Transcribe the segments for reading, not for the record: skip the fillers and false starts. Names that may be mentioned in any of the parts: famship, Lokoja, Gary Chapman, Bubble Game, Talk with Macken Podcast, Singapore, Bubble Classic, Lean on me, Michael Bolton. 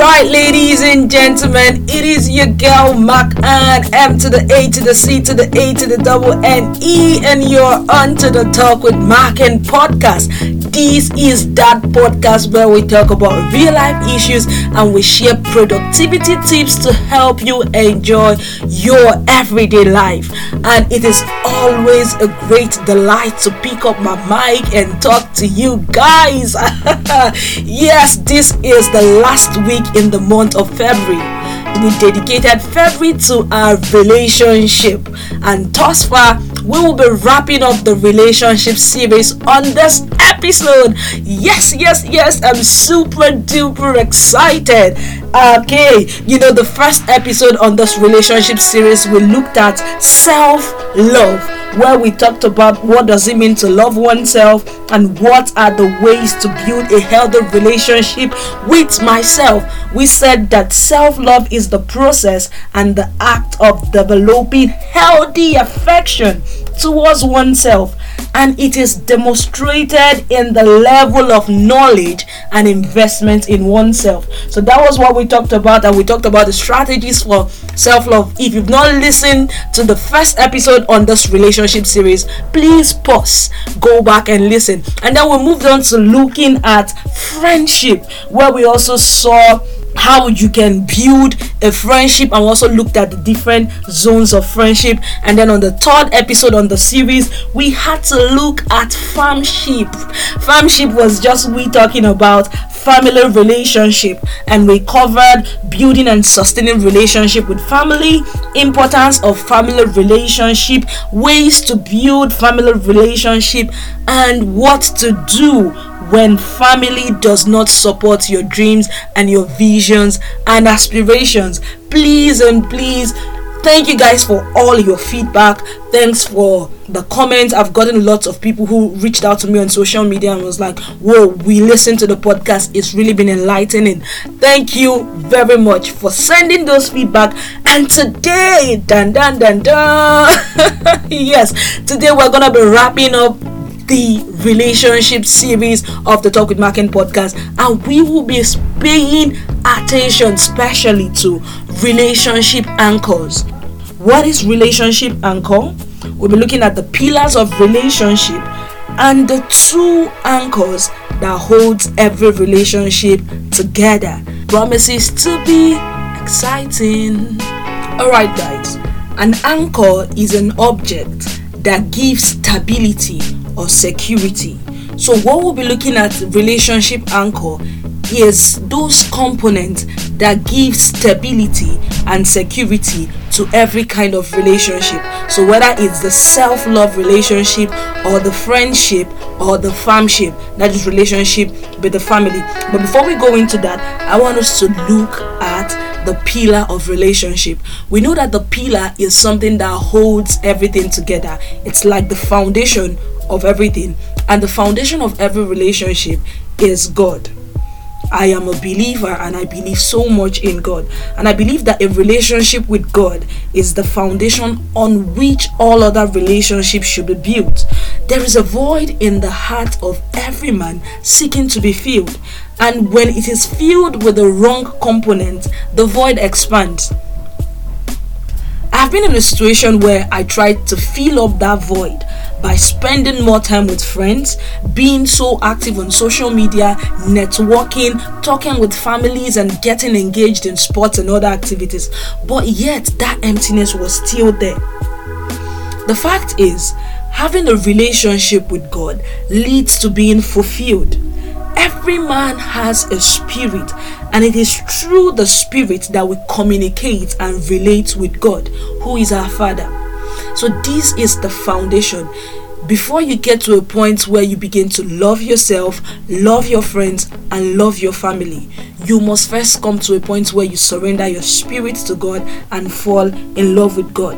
Alright, ladies and gentlemen, it is your girl Macken, M to the A to the C to the A to the double N E, and you're on to the Talk with Macken Podcast. This is that podcast where we talk about real life issues and we share productivity tips to help you enjoy your everyday life. And it is always a great delight to pick up my mic and talk to you guys. Yes, this is the last week in the month of February. We dedicated February to our relationship, and thus far we will be wrapping up the relationship series on this episode. Yes, I'm super duper excited. Okay, you know, the first episode on this relationship series, we looked at self-love, where we talked about what does it mean to love oneself and what are the ways to build a healthy relationship with myself. We said that self-love is the process and the act of developing healthy affection towards oneself, and it is demonstrated in the level of knowledge and investment in oneself. So that was what we talked about, and we talked about the strategies for self-love. If you've not listened to the first episode on this relationship series, please pause, go back and listen. And then we moved on to looking at friendship, where we also saw how you can build a friendship, and also looked at the different zones of friendship. And then on the third episode on the series, we had to look at famship. Famship was just we talking about family relationship, and we covered building and sustaining relationship with family, importance of family relationship, ways to build family relationship, and what to do when family does not support your dreams and your visions and aspirations. Please, thank you guys for all your feedback. Thanks for the comments. I've gotten lots of people who reached out to me on social media and was like, whoa, we listened to the podcast, it's really been enlightening. Thank you very much for sending those feedback. And today, yes, today we're gonna be wrapping up the relationship series of the Talk with Macken Podcast, and we will be paying attention specially to relationship anchors. What is relationship anchor? We'll be looking at the pillars of relationship and the two anchors that holds every relationship together. Promises to be exciting. Alright guys, an anchor is an object that gives stability or security. So what we'll be looking at, relationship anchor, is those components that give stability and security to every kind of relationship. So whether it's the self-love relationship or the friendship or the famship, that is relationship with the family. But before we go into that, I want us to look at the pillar of relationship. We know that the pillar is something that holds everything together. It's like the foundation of everything, and the foundation of every relationship is God. I am a believer, and I believe so much in God, and I believe that a relationship with God is the foundation on which all other relationships should be built. There is a void in the heart of every man seeking to be filled, and when it is filled with the wrong component, the void expands. I've been in a situation where I tried to fill up that void by spending more time with friends, being so active on social media, networking, talking with families, and getting engaged in sports and other activities, but yet that emptiness was still there. The fact is, having a relationship with God leads to being fulfilled. Every man has a spirit, and it is through the spirit that we communicate and relate with God, who is our Father. So this is the foundation. Before you get to a point where you begin to love yourself, love your friends, and love your family, you must first come to a point where you surrender your spirit to God and fall in love with God,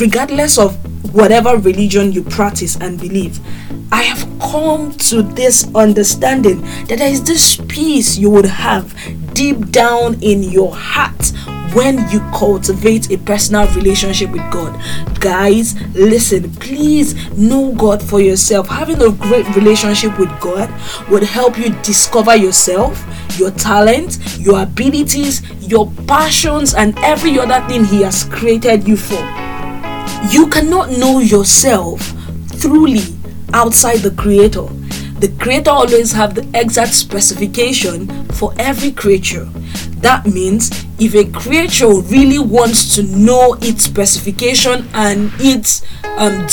regardless of whatever religion you practice and believe. I have come to this understanding that there is this peace you would have deep down in your heart when you cultivate a personal relationship with God. Guys, listen, please know God for yourself. Having a great relationship with God would help you discover yourself, your talent, your abilities, your passions, and every other thing He has created you for. You cannot know yourself truly outside the Creator. The Creator always has the exact specification for every creature. That means if a creature really wants to know its specification and its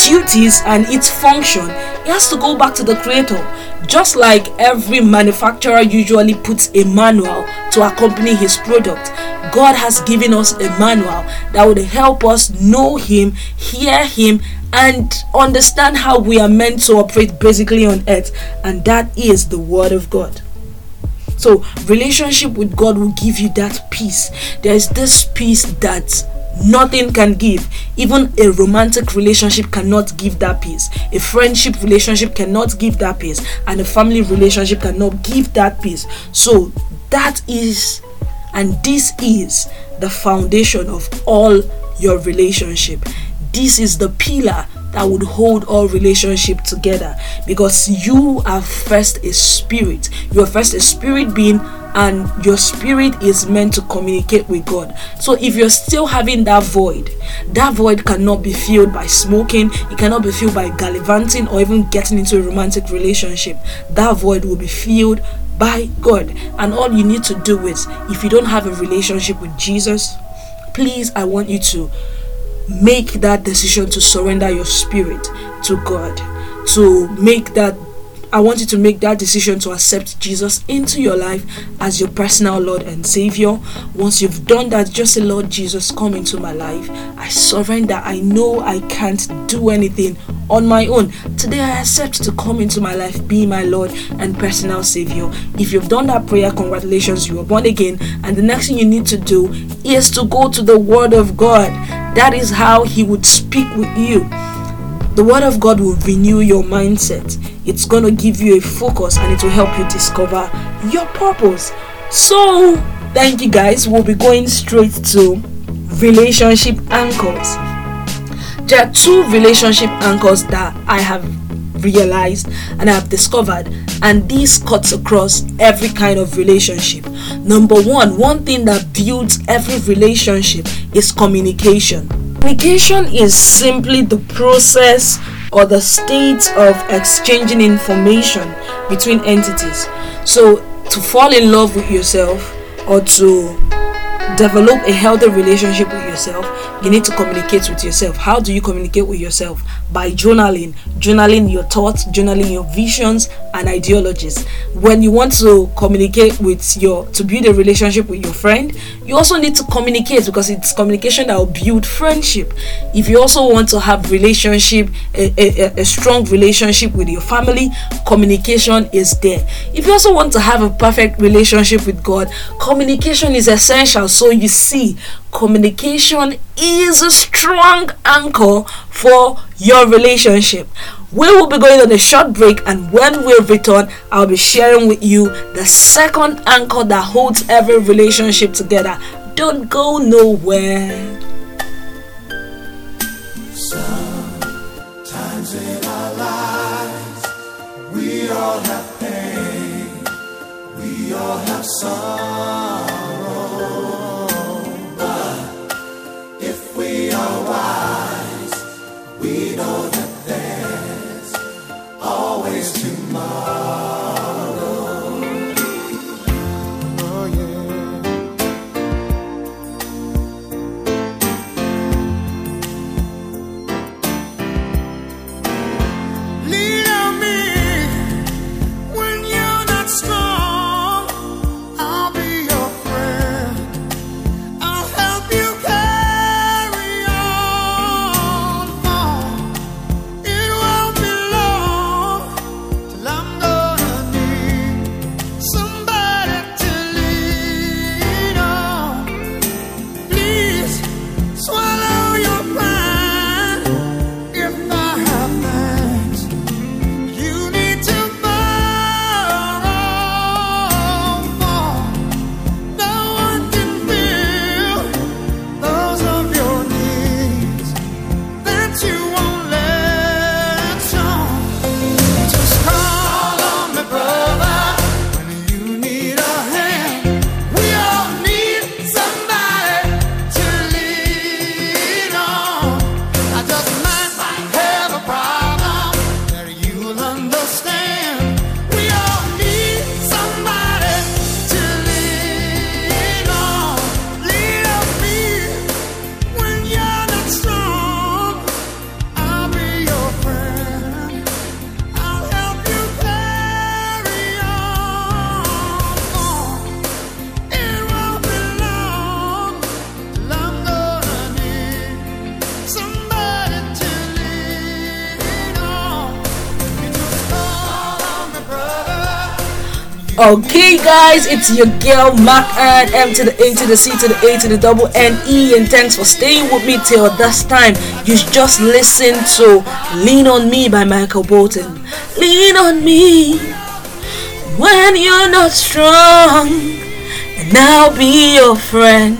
duties and its function, it has to go back to the Creator. Just like every manufacturer usually puts a manual to accompany his product, God has given us a manual that would help us know Him, hear Him, and understand how we are meant to operate basically on earth, and that is the Word of God. So relationship with God will give you that peace. There is this peace that nothing can give. Even a romantic relationship cannot give that peace. A friendship relationship cannot give that peace. And a family relationship cannot give that peace. So that is, and this is the foundation of all your relationship. This is the pillar that would hold all relationship together, because you are first a spirit. You are first a spirit being, and your spirit is meant to communicate with God. So if you're still having that void cannot be filled by smoking, it cannot be filled by gallivanting or even getting into a romantic relationship. That void will be filled by God. And all you need to do is, if you don't have a relationship with Jesus, please, I want you to make that decision to surrender your spirit to God. I want you to make that decision to accept Jesus into your life as your personal Lord and Savior. Once you've done that, just say, Lord Jesus, come into my life. I surrender. I know I can't do anything on my own. Today I accept to come into my life, be my Lord and personal Savior. If you've done that prayer, congratulations, you are born again. And the next thing you need to do is to go to the Word of God. That is how He would speak with you. The Word of God will renew your mindset. It's going to give you a focus, and it will help you discover your purpose. So, thank you guys. We'll be going straight to relationship anchors. There are two relationship anchors that I have realized and I have discovered, and this cuts across every kind of relationship. Number one thing that builds every relationship is communication. Communication is simply the process or the state of exchanging information between entities. So to fall in love with yourself or to develop a healthy relationship with yourself, you need to communicate with yourself. How do you communicate with yourself? By journaling your thoughts, journaling your visions and ideologies. When you want to communicate to build a relationship with your friend, you also need to communicate, because it's communication that will build friendship. If you also want to have a strong relationship with your family, communication is there. If you also want to have a perfect relationship with God, communication is essential. So you see, communication is a strong anchor for your relationship. We will be going on a short break, and when we return, I'll be sharing with you the second anchor that holds every relationship together. Don't go nowhere. Sometimes in our lives, we all have pain, we all have sorrow. We know that there's always tomorrow. Oh, yeah. Lean on me when you're not strong. I'll be your friend. I'll help you Okay, guys, it's your girl Macken, M to the A to the C to the A to the double N-E, and thanks for staying with me till this time. You just listened to Lean on Me by Michael Bolton. Lean on me when you're not strong, and I'll be your friend.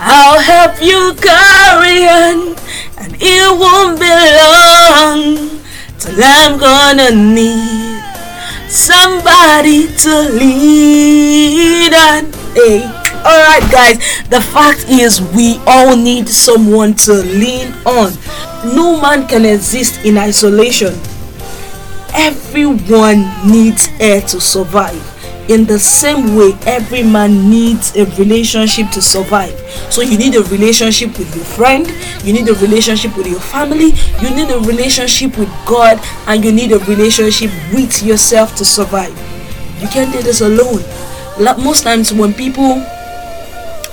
I'll help you carry on, and it won't be long till I'm gonna need somebody to lead on. Hey, alright guys, the fact is we all need someone to lean on. No man can exist in isolation. Everyone needs air to survive. In the same way, every man needs a relationship to survive. So you need a relationship with your friend, you need a relationship with your family, you need a relationship with God, and you need a relationship with yourself to survive. You can't do this alone. Most times when people...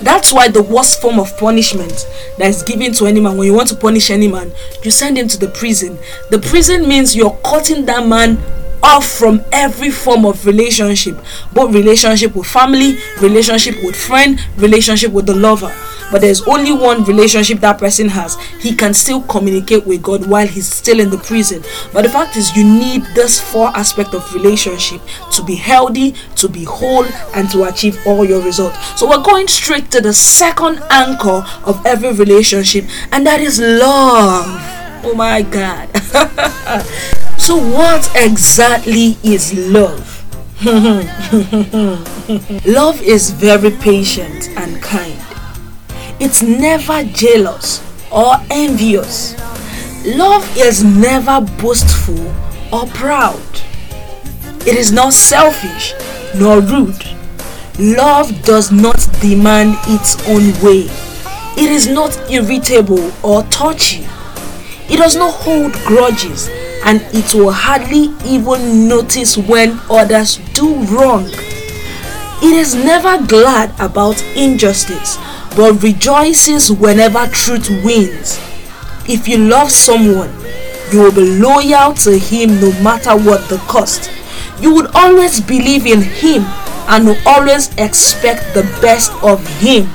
That's why the worst form of punishment that is given to any man, when you want to punish any man, you send him to the prison. The prison means you're cutting that man off from every form of relationship, both relationship with family, relationship with friend, relationship with the lover. But there's only one relationship that person has. He can still communicate with God while he's still in the prison. But the fact is, you need this four aspect of relationship to be healthy, to be whole, and to achieve all your results. So we're going straight to the second anchor of every relationship, and that is love. Oh my God. So what exactly is love? Love is very patient and kind. It's never jealous or envious. Love is never boastful or proud. It is not selfish nor rude. Love does not demand its own way. It is not irritable or touchy. It does not hold grudges, and it will hardly even notice when others do wrong. It is never glad about injustice, but rejoices whenever truth wins. If you love someone, you will be loyal to him no matter what the cost. You would always believe in him and will always expect the best of him.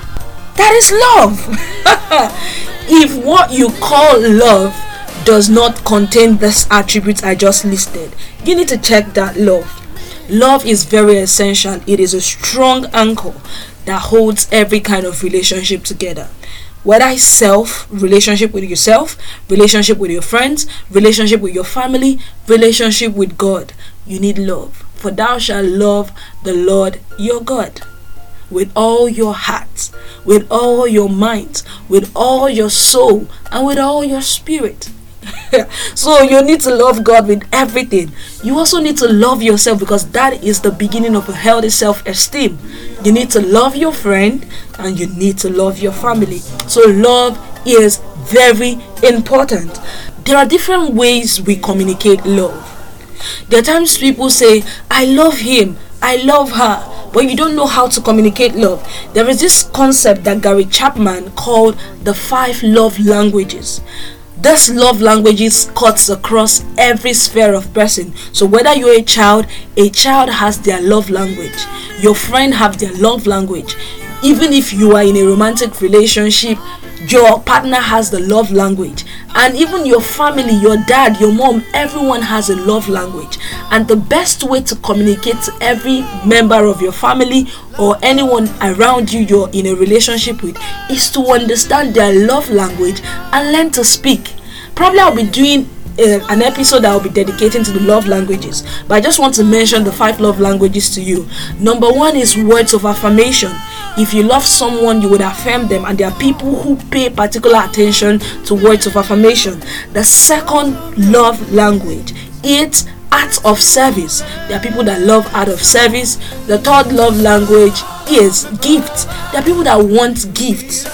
That is love. If what you call love does not contain these attributes I just listed, you need to check that love. Love is very essential. It is a strong anchor that holds every kind of relationship together. Whether self, relationship with yourself, relationship with your friends, relationship with your family, relationship with God, you need love. For thou shalt love the Lord your God with all your heart, with all your mind, with all your soul, and with all your spirit. So you need to love God with everything. You also need to love yourself, because that is the beginning of a healthy self-esteem. You need to love your friend and you need to love your family. So love is very important. There are different ways we communicate love. There are times people say, I love him, I love her, but you don't know how to communicate love. There is this concept that Gary Chapman called the 5 love languages. This love languages cuts across every sphere of person. So whether you're a child has their love language. Your friend have their love language. Even if you are in a romantic relationship, your partner has the love language. And even your family, your dad, your mom, everyone has a love language. And the best way to communicate to every member of your family or anyone around you you're in a relationship with is to understand their love language and learn to speak. Probably I'll be doing an episode that I'll be dedicating to the love languages, but I just want to mention the 5 love languages to you. Number 1 is words of affirmation. If you love someone, you would affirm them, and there are people who pay particular attention to words of affirmation. The second love language is acts of service. There are people that love acts of service. The third love language is gifts. There are people that want gifts.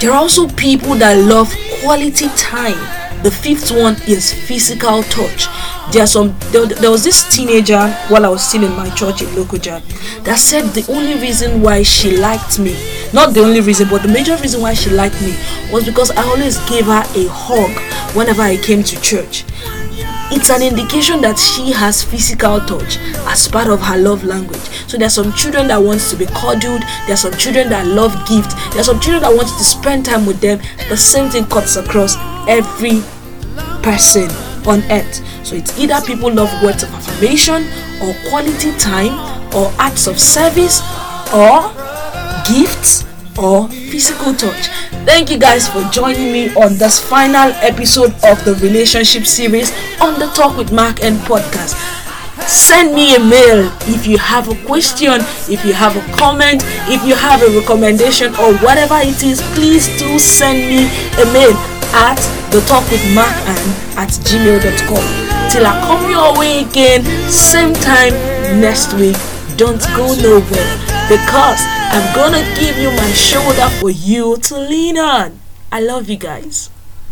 There are also people that love quality time. The 5th one is physical touch. There was this teenager while I was still in my church in Lokoja that said the only reason why she liked me, not the only reason, but the major reason why she liked me was because I always gave her a hug whenever I came to church. It's an indication that she has physical touch as part of her love language. So there are some children that want to be cuddled. There are some children that love gifts. There are some children that want to spend time with them. The same thing cuts across every person on earth. So it's either people love words of affirmation or quality time or acts of service or gifts or physical touch. Thank you guys for joining me on this final episode of the relationship series on the Talk with Macken podcast. Send me a mail if you have a question, if you have a comment, if you have a recommendation or whatever it is. Please do send me a mail at thetalkwithmacken@gmail.com. Till I come your way again, same time next week. Don't go nowhere, because I'm gonna give you my shoulder for you to lean on. I love you guys.